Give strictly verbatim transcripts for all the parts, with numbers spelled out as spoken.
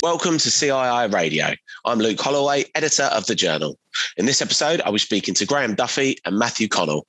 Welcome to C I I Radio. I'm Luke Holloway, editor of The Journal. In this episode, I'll be speaking to Graham Duffy and Matthew Connell.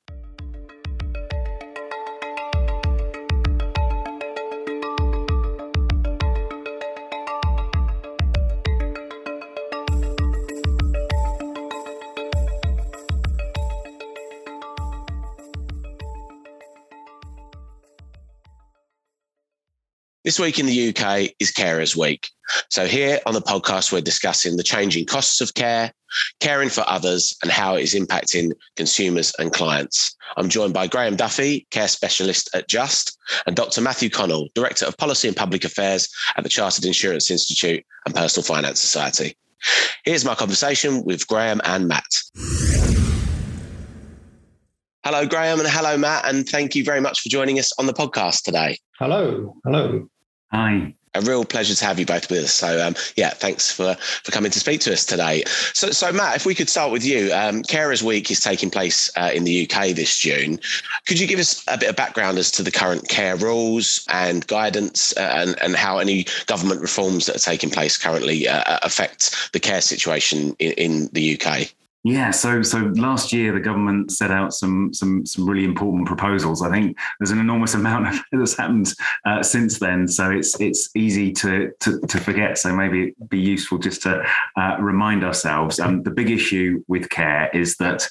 This week in the U K is Carers Week. So here on the podcast, we're discussing the changing costs of care, caring for others, and how it is impacting consumers and clients. I'm joined by Graham Duffy, care specialist at Just, and Doctor Matthew Connell, Director of Policy and Public Affairs at the Chartered Insurance Institute and Personal Finance Society. Here's my conversation with Graham and Matt. Hello, Graham, and hello, Matt, and thank you very much for joining us on the podcast today. Hello. Hello. Hi. A real pleasure to have you both with us. So, um, yeah, thanks for, for coming to speak to us today. So, so Matt, if we could start with you, um, Carers Week is taking place uh, in the U K this June. Could you give us a bit of background as to the current care rules and guidance uh, and, and how any government reforms that are taking place currently uh, affect the care situation in, in the U K? Yeah, so so last year the government set out some some some really important proposals. I think there's an enormous amount of that's happened uh, since then, so it's it's easy to to, to forget. So maybe it'd be useful just to uh, remind ourselves. Um, the big issue with care is that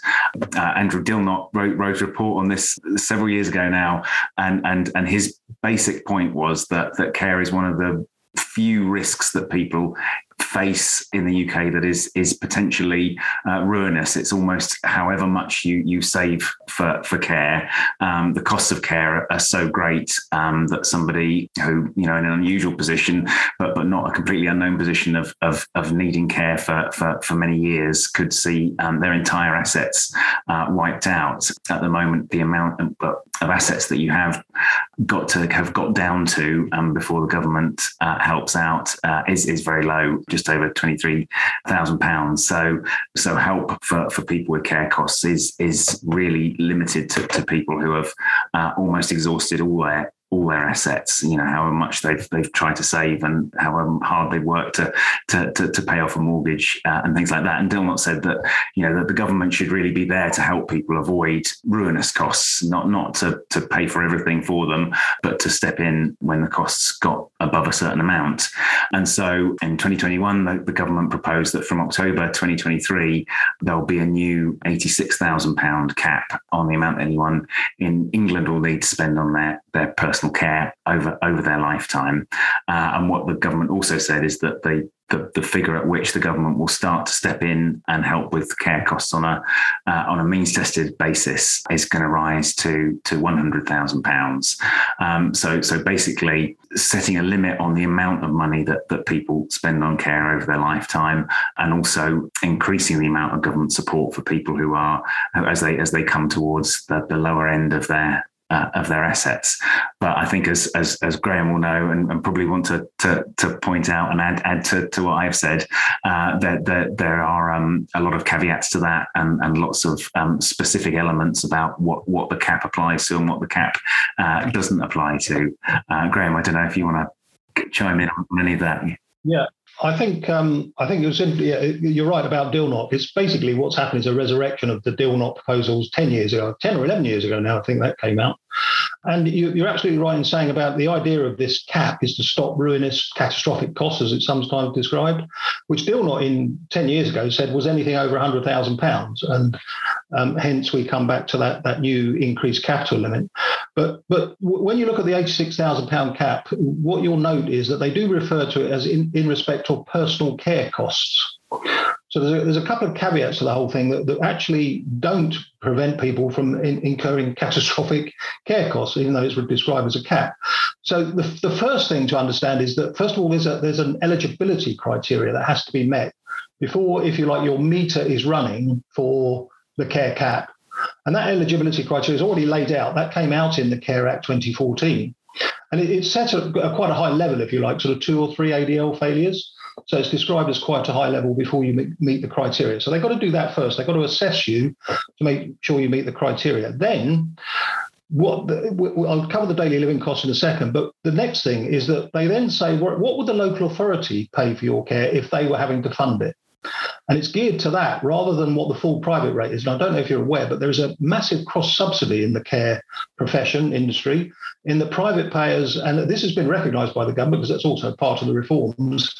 uh, Andrew Dilnot wrote wrote a report on this several years ago now, and and and his basic point was that that care is one of the few risks that people face in the U K that is is potentially uh, ruinous. It's almost however much you you save for for care, um, the costs of care are so great um, that somebody who, you know, in an unusual position, but but not a completely unknown position of of, of needing care for, for for many years, could see um, their entire assets uh, wiped out. At the moment, the amount of, of assets that you have got to have got down to um, before the government uh, helps out uh, is is very low. Just over twenty-three thousand pounds. So, so help for, for people with care costs is is really limited to, to people who have uh, almost exhausted all their all their assets. You know, however much they've they've tried to save and however hard they've worked to to to, to pay off a mortgage uh, and things like that. And Dilnot said that, you know, that the government should really be there to help people avoid ruinous costs, not not to to pay for everything for them, but to step in when the costs got above a certain amount. And so in twenty twenty-one, the, the government proposed that from October twenty twenty-three, there'll be a new eighty-six thousand pounds cap on the amount anyone in England will need to spend on their, their personal care over, over their lifetime. Uh, and what the government also said is that they The, the figure at which the government will start to step in and help with care costs on a uh, on a means tested basis is going to rise to to one hundred thousand pounds. Um, so so basically setting a limit on the amount of money that that people spend on care over their lifetime, and also increasing the amount of government support for people who are as they as they come towards the, the lower end of their Uh, of their assets. But I think as as, as Graham will know and, and probably want to, to to point out and add add to, to what I've said, uh, that, that there are um, a lot of caveats to that and, and lots of um, specific elements about what, what the cap applies to and what the cap uh, doesn't apply to. Uh, Graham, I don't know if you want to chime in on any of that. Yeah, I think um, I think it was in, yeah, you're right about Dilnot. It's basically what's happened is a resurrection of the Dilnot proposals ten years ago, ten or eleven years ago now, I think that came out. And you, you're absolutely right in saying about the idea of this cap is to stop ruinous, catastrophic costs, as it's sometimes described, which Dilnot in ten years ago said was anything over one hundred thousand pounds. And um, hence we come back to that that new increased capital limit. But but when you look at the eighty-six thousand pounds cap, what you'll note is that they do refer to it as in, in respect of personal care costs. So there's a, there's a couple of caveats to the whole thing that, that actually don't prevent people from in, incurring catastrophic care costs, even though it's described as a cap. So the, the first thing to understand is that, first of all, there's, a, there's an eligibility criteria that has to be met before, if you like, your meter is running for the care cap. And that eligibility criteria is already laid out. That came out in the Care Act twenty fourteen. And it, it's set at quite a high level, if you like, sort of two or three A D L failures. So it's described as quite a high level before you meet the criteria. So they've got to do that first. They've got to assess you to make sure you meet the criteria. Then What the, I'll cover the daily living costs in a second, but the next thing is that they then say, what would the local authority pay for your care if they were having to fund it? And it's geared to that rather than what the full private rate is. And I don't know if you're aware, but there is a massive cross-subsidy in the care profession industry, in the private payers, and this has been recognised by the government because that's also part of the reforms.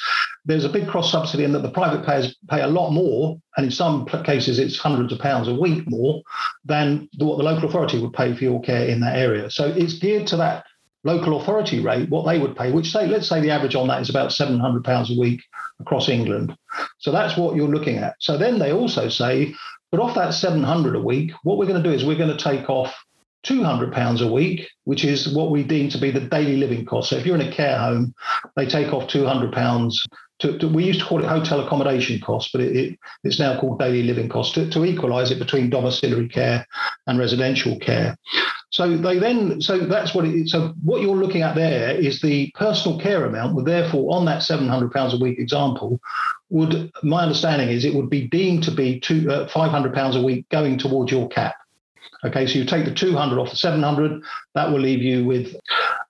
There's a big cross-subsidy in that the private payers pay a lot more, and in some cases it's hundreds of pounds a week more than what the local authority would pay for your care in that area. So it's geared to that local authority rate, what they would pay, which say, let's say the average on that is about seven hundred pounds a week across England. So that's what you're looking at. So then they also say, but off that seven hundred a week, what we're going to do is we're going to take off two hundred pounds a week, which is what we deem to be the daily living cost. So if you're in a care home, they take off two hundred pounds. To, to, we used to call it hotel accommodation costs, but it, it, it's now called daily living costs to, to equalise it between domiciliary care and residential care. So they then, so that's what it is. So what you're looking at there is the personal care amount would therefore, on that seven hundred pounds a week example, would, my understanding is it would be deemed to be two, uh, five hundred pounds a week going towards your cap. Okay, so you take the two hundred off the seven hundred, that will leave you with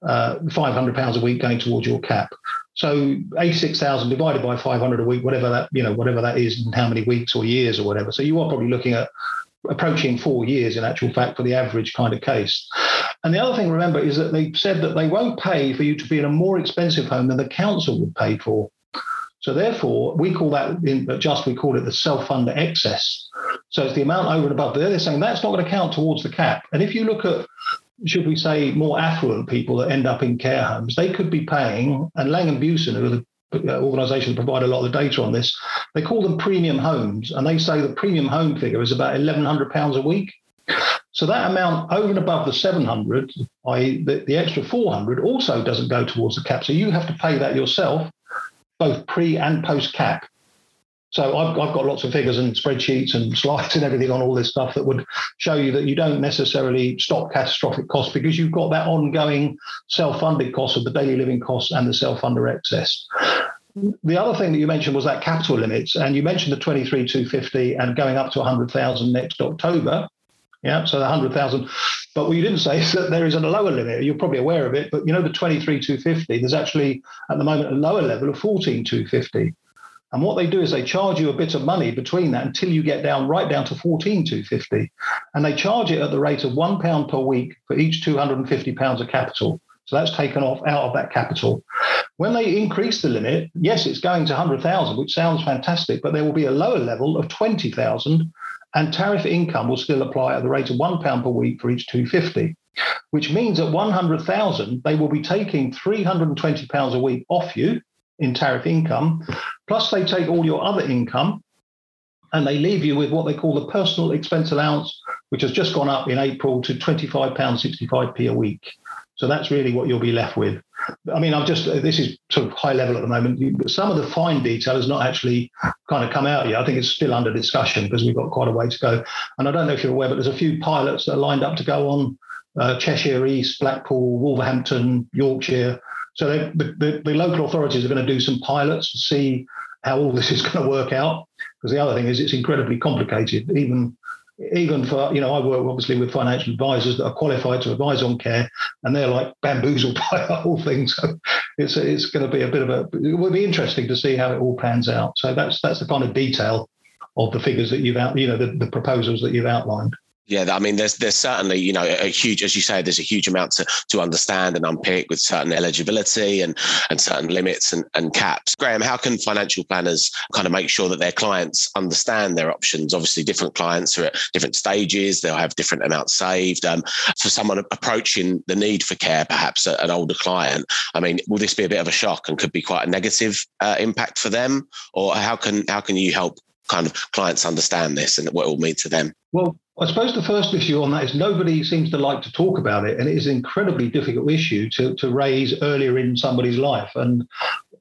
uh, five hundred pounds a week going towards your cap. So eighty-six thousand divided by five hundred a week, whatever that, you know, whatever that is and how many weeks or years or whatever. So you are probably looking at approaching four years in actual fact for the average kind of case. And the other thing, remember, is that they said that they won't pay for you to be in a more expensive home than the council would pay for. So therefore, we call that, in Just, we call it the self-funder excess. So it's the amount over and above. But they're saying that's not going to count towards the cap. And if you look at, should we say, more affluent people that end up in care homes, they could be paying, and Lang and Buesen, who are the organisations that provide a lot of the data on this, they call them premium homes. And they say the premium home figure is about eleven hundred pounds a week. So that amount over and above the seven hundred, that is the, the extra four hundred, also doesn't go towards the cap. So you have to pay that yourself, both pre and post cap. So I've, I've got lots of figures and spreadsheets and slides and everything on all this stuff that would show you that you don't necessarily stop catastrophic costs because you've got that ongoing self-funded cost of the daily living costs and the self-funder excess. The other thing that you mentioned was that capital limits, and you mentioned the twenty-three thousand two hundred fifty and going up to one hundred thousand next October. Yeah, so the one hundred thousand. But what you didn't say is that there is a lower limit. You're probably aware of it, but you know the twenty-three thousand two hundred fifty, there's actually at the moment a lower level of fourteen thousand two hundred fifty. And what they do is they charge you a bit of money between that until you get down right down to fourteen thousand two hundred fifty. And they charge it at the rate of one pound per week for each two hundred fifty pounds of capital. So that's taken off out of that capital. When they increase the limit, yes, it's going to one hundred thousand, which sounds fantastic, but there will be a lower level of twenty thousand. And tariff income will still apply at the rate of one pound per week for each two hundred fifty, which means at one hundred thousand, they will be taking three hundred twenty pounds a week off you in tariff income, plus they take all your other income, and they leave you with what they call the personal expense allowance, which has just gone up in April to twenty-five pounds sixty-five p a week. So that's really what you'll be left with. I mean, I'm just, this is sort of high level at the moment. Some of the fine detail has not actually kind of come out yet. I think it's still under discussion because we've got quite a way to go. And I don't know if you're aware, but there's a few pilots that are lined up to go on uh, Cheshire East, Blackpool, Wolverhampton, Yorkshire. So the, the, the local authorities are going to do some pilots to see how all this is going to work out. Because the other thing is it's incredibly complicated, even Even for, you know, I work obviously with financial advisors that are qualified to advise on care, and they're like bamboozled by the whole thing. So it's it's going to be a bit of a, it will be interesting to see how it all pans out. So that's that's the kind of detail of the figures that you've out, you know, the, the proposals that you've outlined. Yeah, I mean, there's there's certainly, you know, a huge, as you say, there's a huge amount to, to understand and unpick with certain eligibility and, and certain limits and, and caps. Graham, how can financial planners kind of make sure that their clients understand their options? Obviously, different clients are at different stages. They'll have different amounts saved. Um, for someone approaching the need for care, perhaps a, an older client, I mean, will this be a bit of a shock and could be quite a negative uh, impact for them? Or how can how can you help kind of clients understand this and what it will mean to them? Well, I suppose the first issue on that is nobody seems to like to talk about it. And it is an incredibly difficult issue to, to raise earlier in somebody's life. And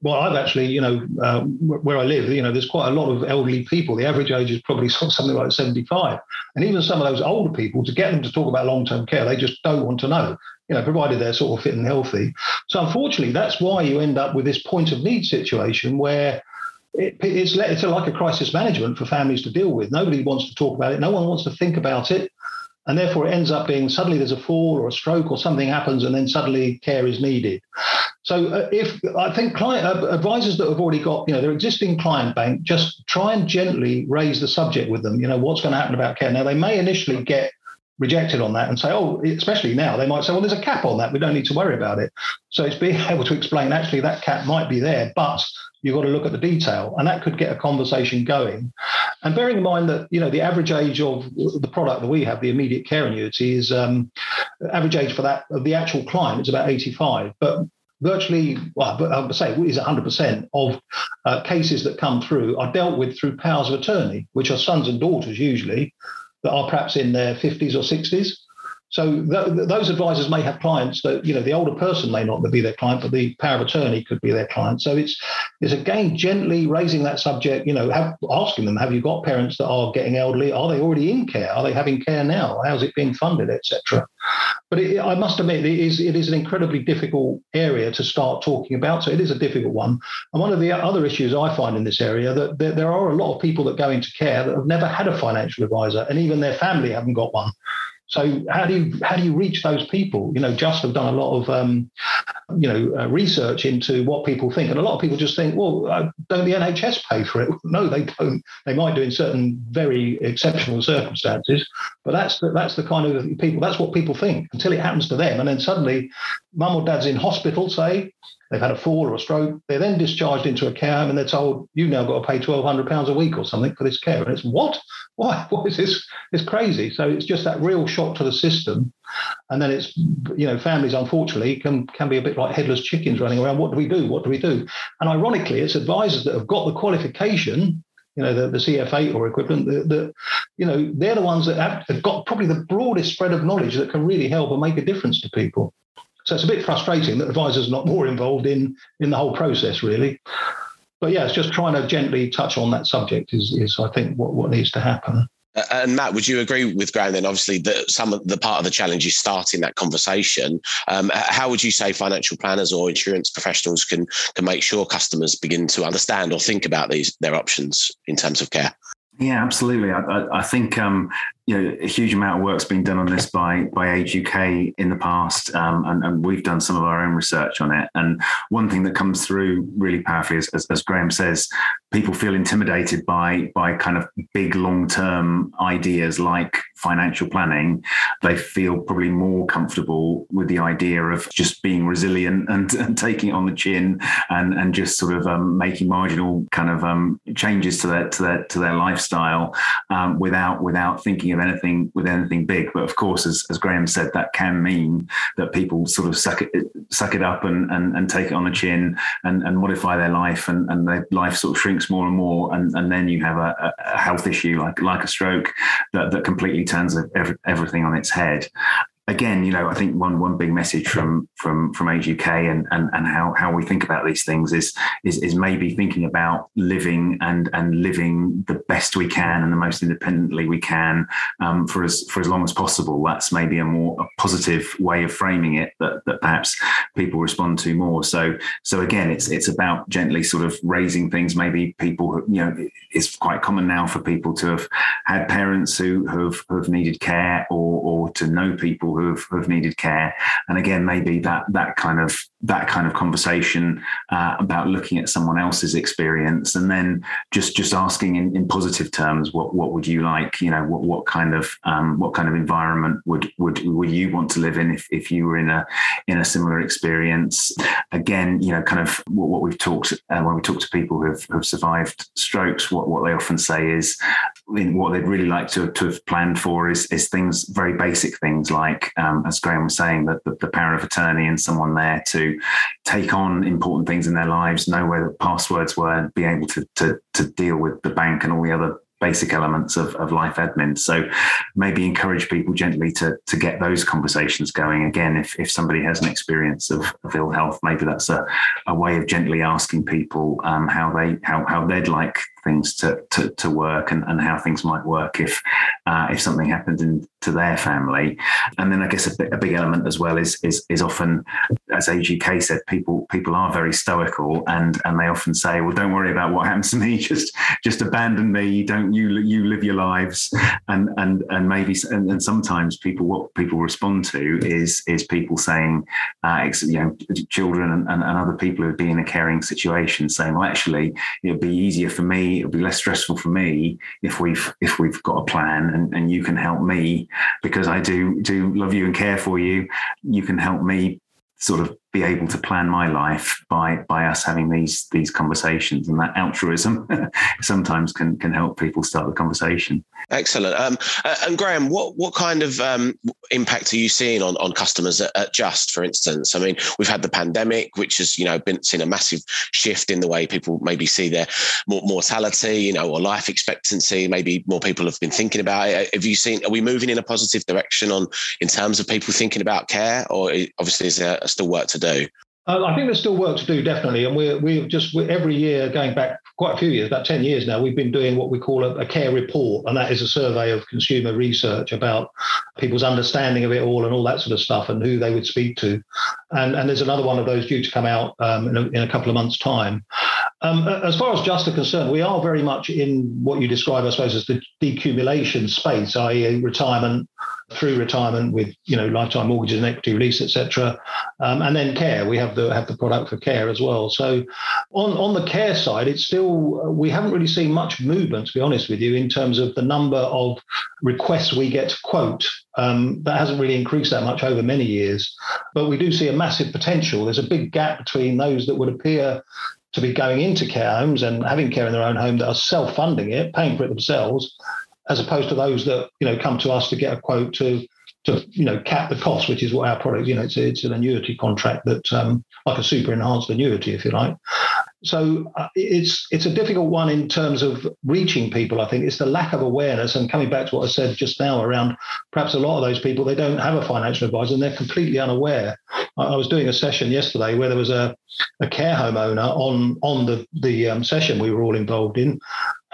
well, I've actually, you know, uh, where I live, you know, there's quite a lot of elderly people. The average age is probably something like seventy-five. And even some of those older people, to get them to talk about long-term care, they just don't want to know, you know, provided they're sort of fit and healthy. So unfortunately, that's why you end up with this point of need situation where It, it's, it's like a crisis management for families to deal with. Nobody wants to talk about it. No one wants to think about it. And therefore it ends up being suddenly there's a fall or a stroke or something happens and then suddenly care is needed. So if I think client uh, advisors that have already got, you know, their existing client bank, just try and gently raise the subject with them, you know, what's going to happen about care. Now, they may initially get rejected on that and say, oh, especially now, they might say, well, there's a cap on that. We don't need to worry about it. So it's being able to explain, actually, that cap might be there, but you've got to look at the detail. And that could get a conversation going. And bearing in mind that, you know, the average age of the product that we have, the immediate care annuity, is um, average age for that of the actual client is about eighty-five. But virtually, well, I would say is one hundred percent of uh, cases that come through are dealt with through powers of attorney, which are sons and daughters usually, that are perhaps in their fifties or sixties. So th- those advisors may have clients that, you know, the older person may not be their client, but the power of attorney could be their client. So it's, it's again, gently raising that subject, you know, have, asking them, have you got parents that are getting elderly? Are they already in care? Are they having care now? How's it being funded, et cetera? But it, I must admit, it is, it is an incredibly difficult area to start talking about. So it is a difficult one. And one of the other issues I find in this area, that there, there are a lot of people that go into care that have never had a financial advisor, and even their family haven't got one. So how do you how do you reach those people? You know, Just have done a lot of um, you know uh, research into what people think, and a lot of people just think, well, uh, don't the N H S pay for it? No, they don't. They might do in certain very exceptional circumstances, but that's the, that's the kind of people. That's what people think until it happens to them, and then suddenly, mum or dad's in hospital, say they've had a fall or a stroke. They're then discharged into a care home, and they're told, you've now got to pay twelve hundred pounds a week or something for this care. And it's what? Why? What is this? It's crazy. So it's just that real shock to the system. And then it's, you know, families, unfortunately, can, can be a bit like headless chickens running around. What do we do? What do we do? And ironically, it's advisors that have got the qualification, you know, the, the C F A or equivalent, that, that, you know, they're the ones that have, have got probably the broadest spread of knowledge that can really help and make a difference to people. So it's a bit frustrating that advisors are not more involved in, in the whole process, really. But yeah, it's just trying to gently touch on that subject is, is I think, what, what needs to happen. And Matt, would you agree with Graham then, obviously, that some of the part of the challenge is starting that conversation. Um, how would you say financial planners or insurance professionals can, can make sure customers begin to understand or think about these their options in terms of care? Yeah, absolutely. I, I, I think um, you know, a huge amount of work's been done on this by by Age U K in the past, um, and, and we've done some of our own research on it. And one thing that comes through really powerfully is, as, as Graham says, people feel intimidated by by kind of big long-term ideas like financial planning. They feel probably more comfortable with the idea of just being resilient and, and taking it on the chin and, and just sort of um, making marginal kind of um, changes to their to their to their lifestyle um, without without thinking of anything with anything big. But of course, as, as Graham said, that can mean that people sort of suck it suck it up and and, and take it on the chin and, and modify their life, and, and their life sort of shrinks more and more, and, and then you have a, a health issue like like a stroke that, that completely turns every, everything on its head. Again, you know, I think one one big message from from from Age U K and and and how how we think about these things is is is maybe thinking about living and and living the best we can and the most independently we can um, for as for as long as possible. That's maybe a more a positive way of framing it that that perhaps people respond to more. So so again, it's it's about gently sort of raising things. Maybe people, you know, it's quite common now for people to have had parents who have who have needed care or or to know people who have, who have needed care, and again, maybe that that kind of that kind of conversation uh, about looking at someone else's experience, and then just just asking in, in positive terms, what what would you like? You know, what what kind of um, what kind of environment would would would you want to live in if, if you were in a in a similar experience? Again, you know, kind of what, what we've talked uh, when we talk to people who have, who have survived strokes, what what they often say is in what they'd really like to to have planned for is is things very basic things like. Um, as Graham was saying, that the, the power of attorney and someone there to take on important things in their lives, know where the passwords were, and be able to, to, to deal with the bank and all the other basic elements of, of life admin. So maybe encourage people gently to, to get those conversations going. Again, if, if somebody has an experience of, of ill health, maybe that's a, a way of gently asking people um, how they how, how they'd like things to to, to work and, and how things might work if uh, if something happened in, to their family. And then I guess a, bit, a big element as well is is is often, as Age U K said, people people are very stoical and and they often say, well, don't worry about what happens to me, just just abandon me, don't you you live your lives, and and and maybe and, and sometimes people what people respond to is is people saying, uh, you know, children and, and other people who would be in a caring situation saying, well, actually, it'd be easier for me, it'd be less stressful for me if we've if we've got a plan and, and you can help me because I do do love you and care for you. You can help me sort of be able to plan my life by by us having these these conversations, and that altruism sometimes can can help people start the conversation. Excellent. Um, and Graham, what what kind of um, impact are you seeing on, on customers at, at Just, for instance? I mean, we've had the pandemic, which has you know been seen a massive shift in the way people maybe see their mortality, you know, or life expectancy. Maybe more people have been thinking about it. Have you seen? Are we moving in a positive direction on in terms of people thinking about care, or obviously is there still work to do? Uh, I think there's still work to do, definitely. And we're, we've just we're every year going back quite a few years, about ten years now, we've been doing what we call a, a care report. And that is a survey of consumer research about people's understanding of it all and all that sort of stuff and who they would speak to. And, and there's another one of those due to come out um, in, a, in a couple of months' time. Um, as far as Just are concerned, we are very much in what you describe, I suppose, as the decumulation space, that is retirement, through retirement with, you know, lifetime mortgages and equity release, et cetera. Um, and then care, we have the have the product for care as well. So on, on the care side, it's still, we haven't really seen much movement, to be honest with you, in terms of the number of requests we get to quote. Um, that hasn't really increased that much over many years, but we do see a massive potential. There's a big gap between those that would appear to be going into care homes and having care in their own home that are self-funding it, paying for it themselves, as opposed to those that, you know, come to us to get a quote to, to you know, cap the cost, which is what our product, you know, it's, it's an annuity contract that, um, like a super enhanced annuity, if you like. So uh, it's it's a difficult one in terms of reaching people, I think. It's the lack of awareness, and coming back to what I said just now around perhaps a lot of those people, they don't have a financial advisor and they're completely unaware. I, I was doing a session yesterday where there was a, a care home owner on, on the, the um, session we were all involved in.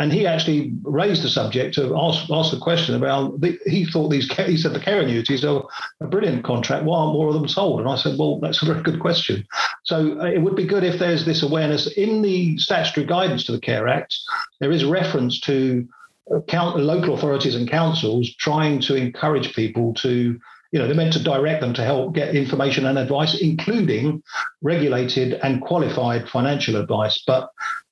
And he actually raised the subject of asked asked the question about the, he thought these he said the care annuities are a brilliant contract. Why aren't more of them sold? And I said, well, that's a very good question. So it would be good if there's this awareness in the statutory guidance to the Care Act. There is reference to count, local authorities and councils trying to encourage people to, you know, they're meant to direct them to help get information and advice, including regulated and qualified financial advice, but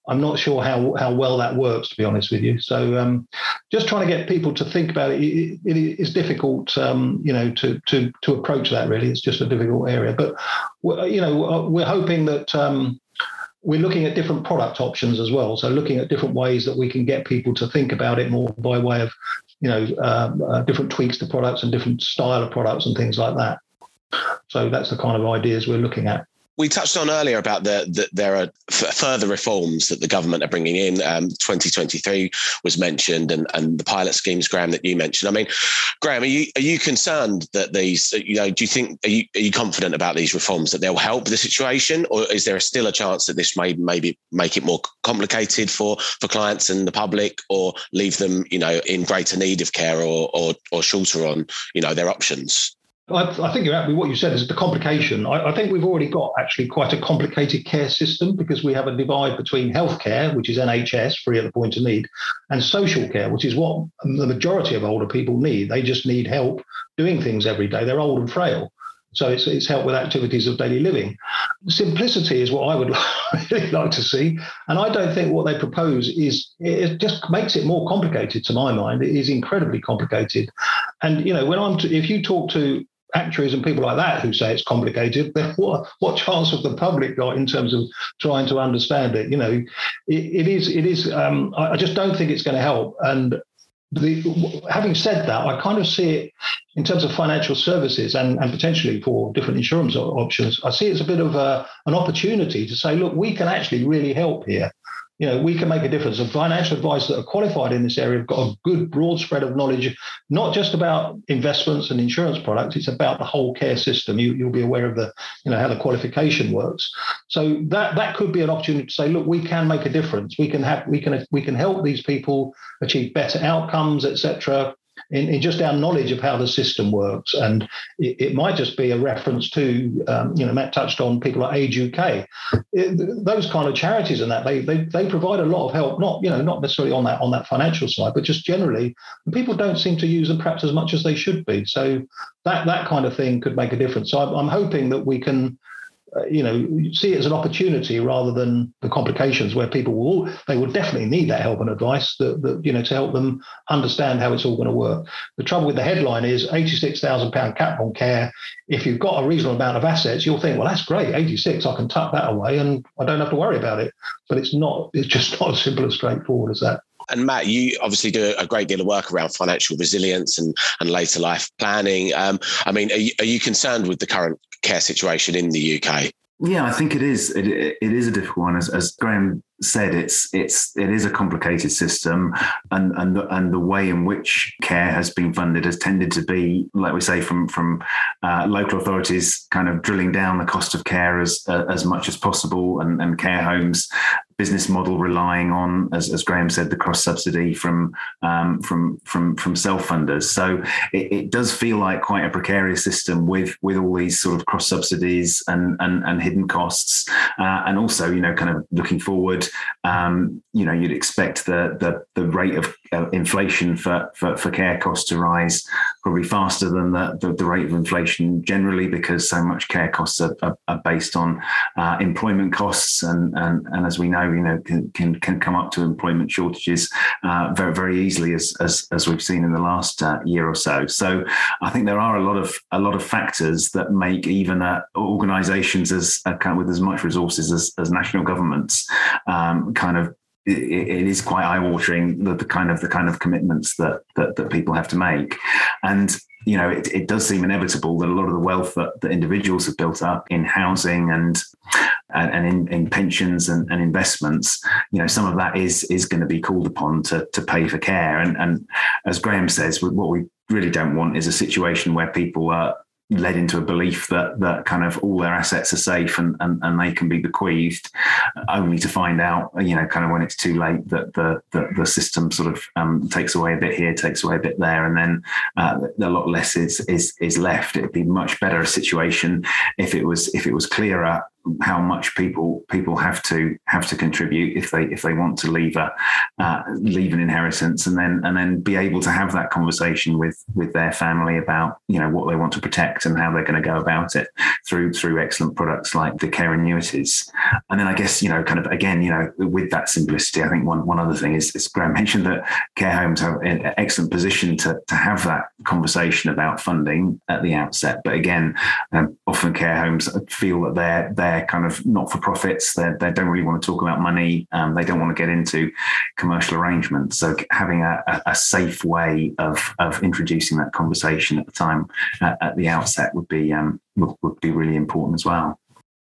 I'm not sure how, how well that works, to be honest with you. So um, just trying to get people to think about it, it, it is difficult, um, you know, to, to to approach that, really. It's just a difficult area. But, you know, we're hoping that um, we're looking at different product options as well. So looking at different ways that we can get people to think about it more by way of, you know, um, uh, different tweaks to products and different style of products and things like that. So that's the kind of ideas we're looking at. We touched on earlier about the, the there are f- further reforms that the government are bringing in. Um, twenty twenty-three was mentioned, and, and the pilot schemes, Graham, that you mentioned. I mean, Graham, are you are you concerned that these? You know, do you think are you are you confident about these reforms that they'll help the situation, or is there still a chance that this may maybe make it more complicated for for clients and the public, or leave them, you know, in greater need of care, or or, or shorter on, you know, their options? I think you're happy. What you said is the complication. I, I think we've already got actually quite a complicated care system because we have a divide between healthcare, which is N H S, free at the point of need, and social care, which is what the majority of older people need. They just need help doing things every day. They're old and frail. So it's it's help with activities of daily living. Simplicity is what I would really like to see. And I don't think what they propose is, it just makes it more complicated to my mind. It is incredibly complicated. And, you know, when I'm, to, if you talk to actuaries and people like that who say it's complicated, then what, what chance have the public got in terms of trying to understand it? You know, it, it is, it is. Um, I just don't think it's going to help. And the, having said that, I kind of see it in terms of financial services and, and potentially for different insurance options. I see it as a bit of a, an opportunity to say, look, we can actually really help here. you know, we can make a difference. And financial advisors that are qualified in this area have got a good broad spread of knowledge, not just about investments and insurance products, it's about the whole care system. You, you'll be aware of the, you know, how the qualification works. So that that could be an opportunity to say, look, we can make a difference. We can have we can we can help these people achieve better outcomes, et cetera. In, in just our knowledge of how the system works. And it, it might just be a reference to, um, you know, Matt touched on people like Age U K. It, those kind of charities and that, they, they they provide a lot of help, not, you know, not necessarily on that on that financial side, but just generally, and people don't seem to use them perhaps as much as they should be. So that, that kind of thing could make a difference. So I'm, I'm hoping that we can, Uh, you know, see it as an opportunity rather than the complications where people will, they will definitely need that help and advice that, that you know, to help them understand how it's all going to work. The trouble with the headline is eighty-six thousand pounds cap on care. If you've got a reasonable amount of assets, you'll think, well, that's great, eighty-six, I can tuck that away and I don't have to worry about it. But it's not, it's just not as simple and straightforward as that. And Matt, you obviously do a great deal of work around financial resilience and, and later life planning. Um, I mean, are you, are you concerned with the current care situation in the U K? Yeah, I think it is. It, it is a difficult one. As, as Graham said, it's it's it is a complicated system, and and the, and the way in which care has been funded has tended to be, like we say, from from uh, local authorities kind of drilling down the cost of care as uh, as much as possible, and, and care homes. Business model relying on, as, as Graham said, the cross subsidy from um, from from from self funders. So it, it does feel like quite a precarious system with with all these sort of cross subsidies and and, and hidden costs. Uh, and also, you know, kind of looking forward, um, you know, you'd expect the the, the rate of uh, inflation for, for for care costs to rise probably faster than the, the the rate of inflation generally, because so much care costs are, are, are based on uh, employment costs, and and and as we know. You know, can, can can come up to employment shortages uh, very very easily, as as as we've seen in the last uh, year or so. So I think there are a lot of a lot of factors that make even uh, organisations as uh, kind of with as much resources as, as national governments um, kind of. It is quite eye-watering the, the kind of the kind of commitments that, that that people have to make, and you know it, it does seem inevitable that a lot of the wealth that, that individuals have built up in housing and and, and in, in pensions and, and investments, you know, some of that is is going to be called upon to to pay for care, and and as Graham says, what we really don't want is a situation where people are led into a belief that that kind of all their assets are safe and, and and they can be bequeathed, only to find out, you know, kind of when it's too late that the the, the system sort of um, takes away a bit here, takes away a bit there, and then uh, a lot less is is is left. It'd be much better a situation if it was if it was clearer how much people people have to have to contribute if they if they want to leave a uh, leave an inheritance, and then and then be able to have that conversation with with their family about, you know, what they want to protect and how they're going to go about it through through excellent products like the care annuities. And then I guess, you know, kind of again, you know, with that simplicity, I think one one other thing is, is Graham mentioned that care homes have an excellent position to to have that conversation about funding at the outset. But again, um, often care homes feel that they're they're They're kind of not-for-profits. They they don't really want to talk about money. Um, they don't want to get into commercial arrangements. So having a, a, a safe way of of introducing that conversation at the time uh, at the outset would be um, would, would be really important as well.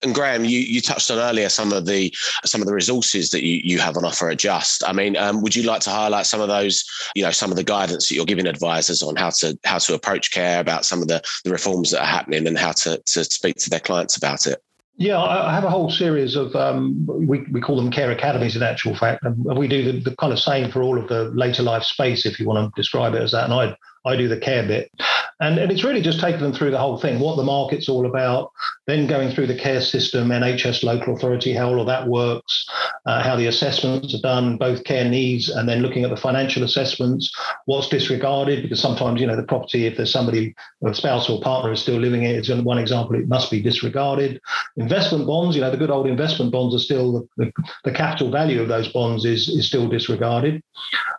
And Graham, you, you touched on earlier some of the some of the resources that you, you have on offer at Just. I mean, um, would you like to highlight some of those, you know, some of the guidance that you're giving advisors on how to how to approach care, about some of the, the reforms that are happening and how to, to speak to their clients about it? Yeah, I have a whole series of, um, we, we call them care academies in actual fact, and we do the, the kind of same for all of the later life space, if you want to describe it as that, and I I do the care bit. And, and it's really just taking them through the whole thing, what the market's all about, then going through the care system, N H S, local authority, how all of that works, uh, how the assessments are done, both care needs, and then looking at the financial assessments, what's disregarded, because sometimes, you know, the property, if there's somebody, a spouse or partner is still living in it, it's one example, it must be disregarded. Investment bonds, you know, the good old investment bonds are still, the, the capital value of those bonds is, is still disregarded.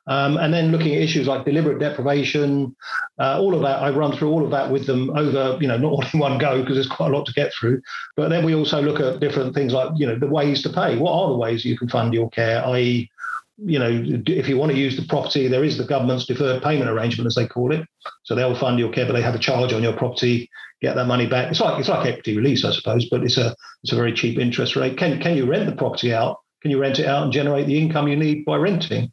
Um, and then looking at issues like deliberate deprivation, Uh, all of that, I run through all of that with them over, you know, not all in one go because there's quite a lot to get through. But then we also look at different things like, you know, the ways to pay. What are the ways you can fund your care, that is, you know, if you want to use the property, there is the government's deferred payment arrangement, as they call it. So they'll fund your care, but they have a charge on your property, get that money back. It's like it's like equity release, I suppose, but it's a it's a very cheap interest rate. Can, can you rent the property out Can you rent it out and generate the income you need by renting?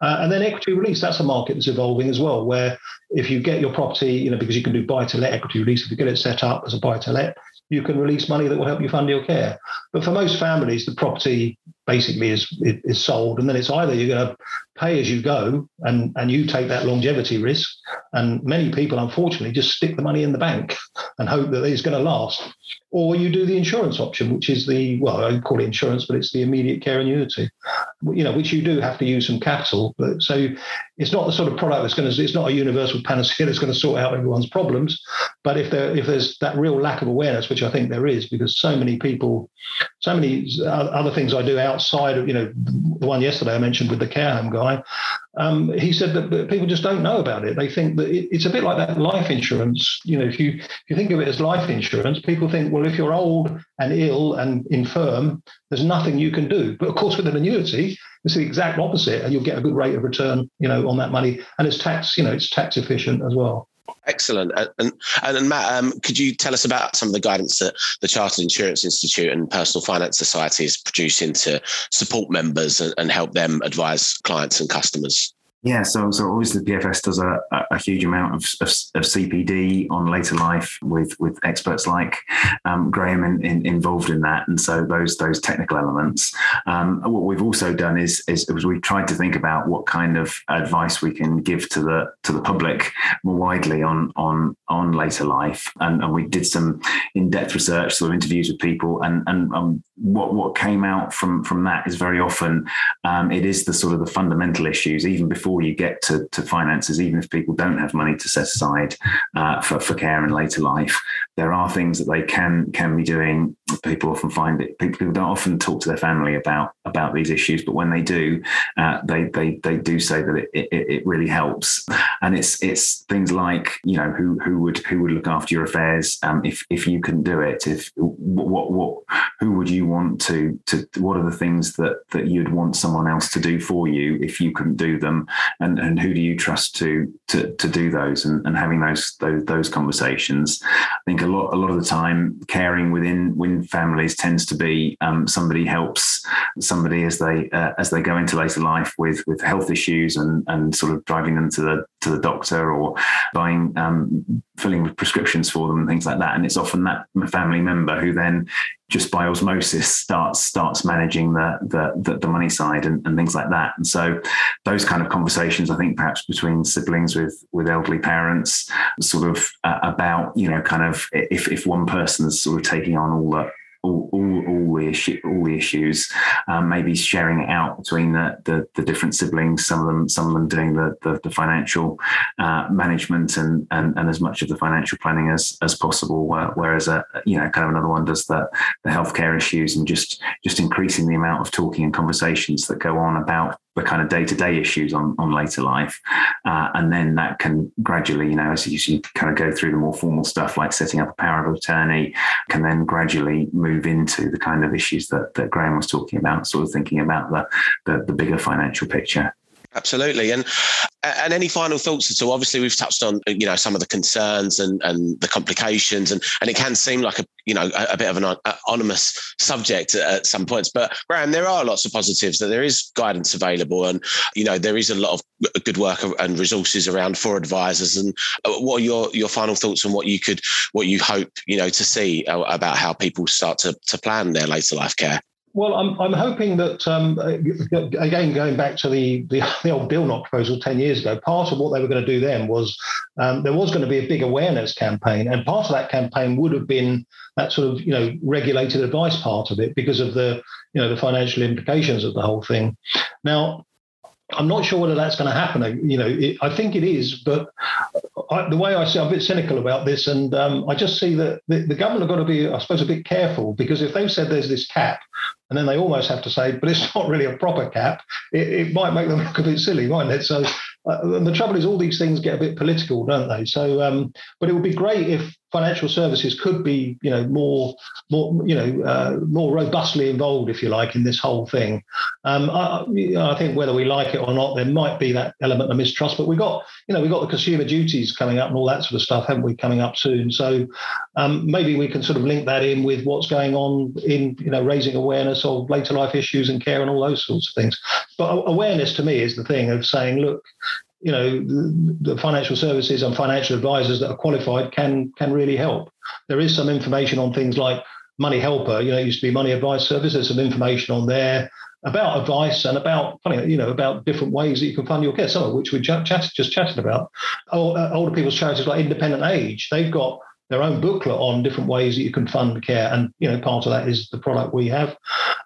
Uh, and then equity release, that's a market that's evolving as well, where if you get your property, you know, because you can do buy-to-let equity release, if you get it set up as a buy-to-let, you can release money that will help you fund your care. But for most families, the property basically is is sold, and then it's either you're going to pay as you go and, and you take that longevity risk, and many people, unfortunately, just stick the money in the bank and hope that it's going to last, or you do the insurance option, which is the, well, I call it insurance, but it's the immediate care annuity, you know, which you do have to use some capital. But so it's not the sort of product that's going to, it's not a universal panacea that's going to sort out everyone's problems. But if there if there's that real lack of awareness, which I think there is, because so many people, so many other things I do outside of, you know, the one yesterday I mentioned with the care home guy, um, he said that, that people just don't know about it. They think that it, it's a bit like that life insurance. You know, if you if you think of it as life insurance, people think, well, if you're old and ill and infirm, there's nothing you can do. But of course, with an annuity, it's the exact opposite, and you'll get a good rate of return, you know, on that money, and it's tax, you know, it's tax efficient as well. Excellent. And and, and Matt, um, could you tell us about some of the guidance that the Chartered Insurance Institute and Personal Finance Society is producing to support members and, and help them advise clients and customers? Yeah, so so obviously the P F S does a, a huge amount of, of of C P D on later life with with experts like um, Graham in, in, involved in that, and so those those technical elements. Um, what we've also done is is we've tried to think about what kind of advice we can give to the to the public more widely on on on later life, and, and we did some in-depth research, sort of interviews with people, and and um, what what came out from from that is very often um, it is the sort of the fundamental issues even before you get to, to finances. Even if people don't have money to set aside uh, for, for care in later life, there are things that they can can be doing. People often find it, people don't often talk to their family about about these issues, but when they do, uh, they they they do say that it, it it really helps. And it's it's things like, you know, who who would who would look after your affairs um, if if you couldn't do it. If what what who would you want to to what are the things that that you'd want someone else to do for you if you couldn't do them? And, and who do you trust to to, to do those? And, and having those, those those conversations, I think a lot a lot of the time, caring within within families tends to be um, somebody helps somebody as they uh, as they go into later life with with health issues and and sort of driving them to the to the doctor or buying um, filling with prescriptions for them and things like that. And it's often that family member who then, just by osmosis, starts starts managing the the, the, the money side and, and things like that. And so those kind of conversations, I think, perhaps between siblings with with elderly parents, sort of uh, about, you know, kind of if if one person's sort of taking on all the all all, all the issue, all the issues, um, maybe sharing it out between the, the the different siblings. Some of them some of them doing the the, the financial uh, management and, and and as much of the financial planning as as possible. Whereas a you know kind of another one does the the healthcare issues, and just just increasing the amount of talking and conversations that go on about the kind of day-to-day issues on, on later life. Uh, and then that can gradually, you know, as you, you kind of go through the more formal stuff like setting up a power of attorney, can then gradually move into the kind of issues that, that Graham was talking about, sort of thinking about the, the, the bigger financial picture. Absolutely. And and any final thoughts at all? Obviously, we've touched on, you know, some of the concerns and, and the complications, and, and it can seem like a, you know, a, a bit of an anonymous subject at, at some points. But Graham, there are lots of positives, that there is guidance available, and, you know, there is a lot of good work and resources around for advisors. And what are your, your final thoughts on what you could, what you hope, you know, to see about how people start to, to plan their later life care? Well, I'm I'm hoping that, um, again, going back to the, the, the old Dilnot proposal ten years ago, part of what they were going to do then was um, there was going to be a big awareness campaign. And part of that campaign would have been that sort of, you know, regulated advice part of it, because of the, you know, the financial implications of the whole thing. Now, I'm not sure whether that's going to happen. You know, it, I think it is, but I, the way I see, I'm a bit cynical about this, and um, I just see that the, the government have got to be, I suppose, a bit careful, because if they've said there's this cap, and then they almost have to say, but it's not really a proper cap, it, it might make them look a bit silly, mightn't it? So uh, and the trouble is, all these things get a bit political, don't they? So, um, but it would be great if financial services could be, you know, more, more, you know, uh, more robustly involved, if you like, in this whole thing. Um, I, I think whether we like it or not, there might be that element of mistrust. But we got, you know, we got the consumer duties coming up and all that sort of stuff, haven't we, coming up soon? So um, maybe we can sort of link that in with what's going on in, you know, raising awareness of later life issues and care and all those sorts of things. But awareness to me is the thing of saying, look, you know, the financial services and financial advisors that are qualified can can really help. There is some information on things like Money Helper, you know, it used to be Money Advice Service. There's some information on there about advice and about, you know, about different ways that you can fund your care, some of which we just chatted about. Older people's charities like Independent Age, they've got their own booklet on different ways that you can fund care. And, you know, part of that is the product we have.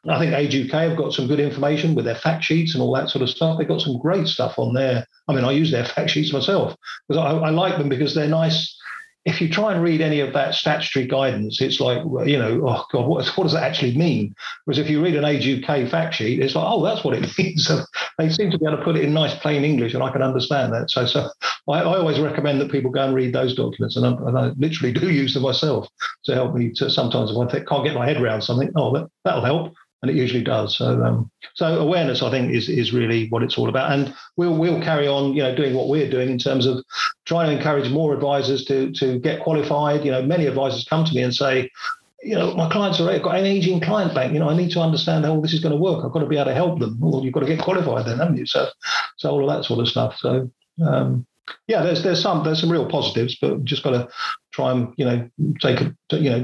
I think Age U K have got some good information with their fact sheets and all that sort of stuff. They've got some great stuff on there. I mean, I use their fact sheets myself because I, I like them because they're nice. If you try and read any of that statutory guidance, it's like, you know, oh, God, what, what does that actually mean? Whereas if you read an Age U K fact sheet, it's like, oh, that's what it means. They seem to be able to put it in nice, plain English, and I can understand that. So so I, I always recommend that people go and read those documents, and I, and I literally do use them myself to help me to sometimes if I think, can't get my head around something, oh, that, that'll help. And it usually does. So, um, so awareness, I think, is is really what it's all about. And we'll we'll carry on, you know, doing what we're doing in terms of trying to encourage more advisors to to get qualified. You know, many advisors come to me and say, you know, my clients are I've got an aging client bank. You know, I need to understand how all this is going to work. I've got to be able to help them. Well, you've got to get qualified then, haven't you? So, so all of that sort of stuff. So, um, yeah, there's there's some there's some real positives, but we've just got to try and, you know, take a, you know,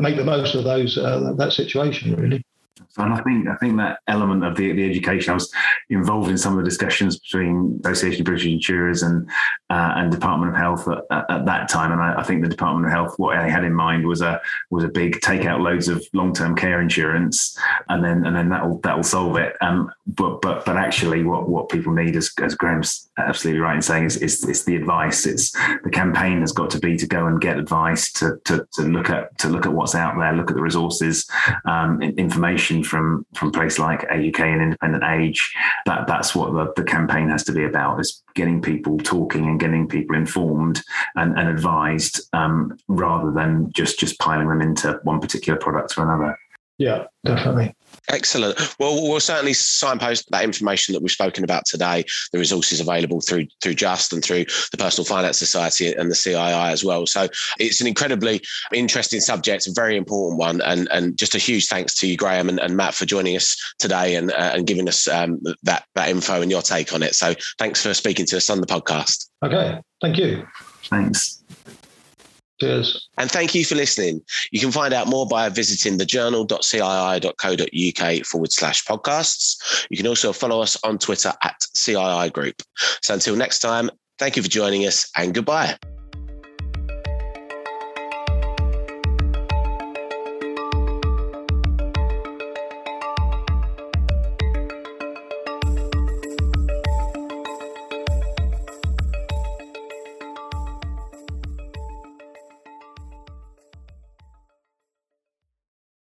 make the most of those uh, that situation really. So and I think I think that element of the, the education, I was involved in some of the discussions between Association of British Insurers and uh, and Department of Health at, at, at that time, and I, I think the Department of Health, what they had in mind was a was a big take out loads of long term care insurance, and then and then that will that will solve it. Um, but but but actually, what, what people need, as as Graham's absolutely right in saying, is is it's the advice. It's the campaign has got to be to go and get advice, to to to look at to look at what's out there, look at the resources, um, information. From from places like A U K and Independent Age, that that's what the, the campaign has to be about, is getting people talking and getting people informed and, and advised, um, rather than just just piling them into one particular product or another. Yeah, definitely. Excellent. Well, we'll certainly signpost that information that we've spoken about today, the resources available through through Just and through the Personal Finance Society and the C I I as well. So it's an incredibly interesting subject, a very important one. And, and just a huge thanks to you, Graham and, and Matt, for joining us today and, uh, and giving us um, that, that info and your take on it. So thanks for speaking to us on the podcast. Okay. Thank you. Thanks. Cheers. And thank you for listening. You can find out more by visiting thejournal.cii.co.uk forward slash podcasts. You can also follow us on Twitter at C I I Group. So until next time, thank you for joining us and goodbye.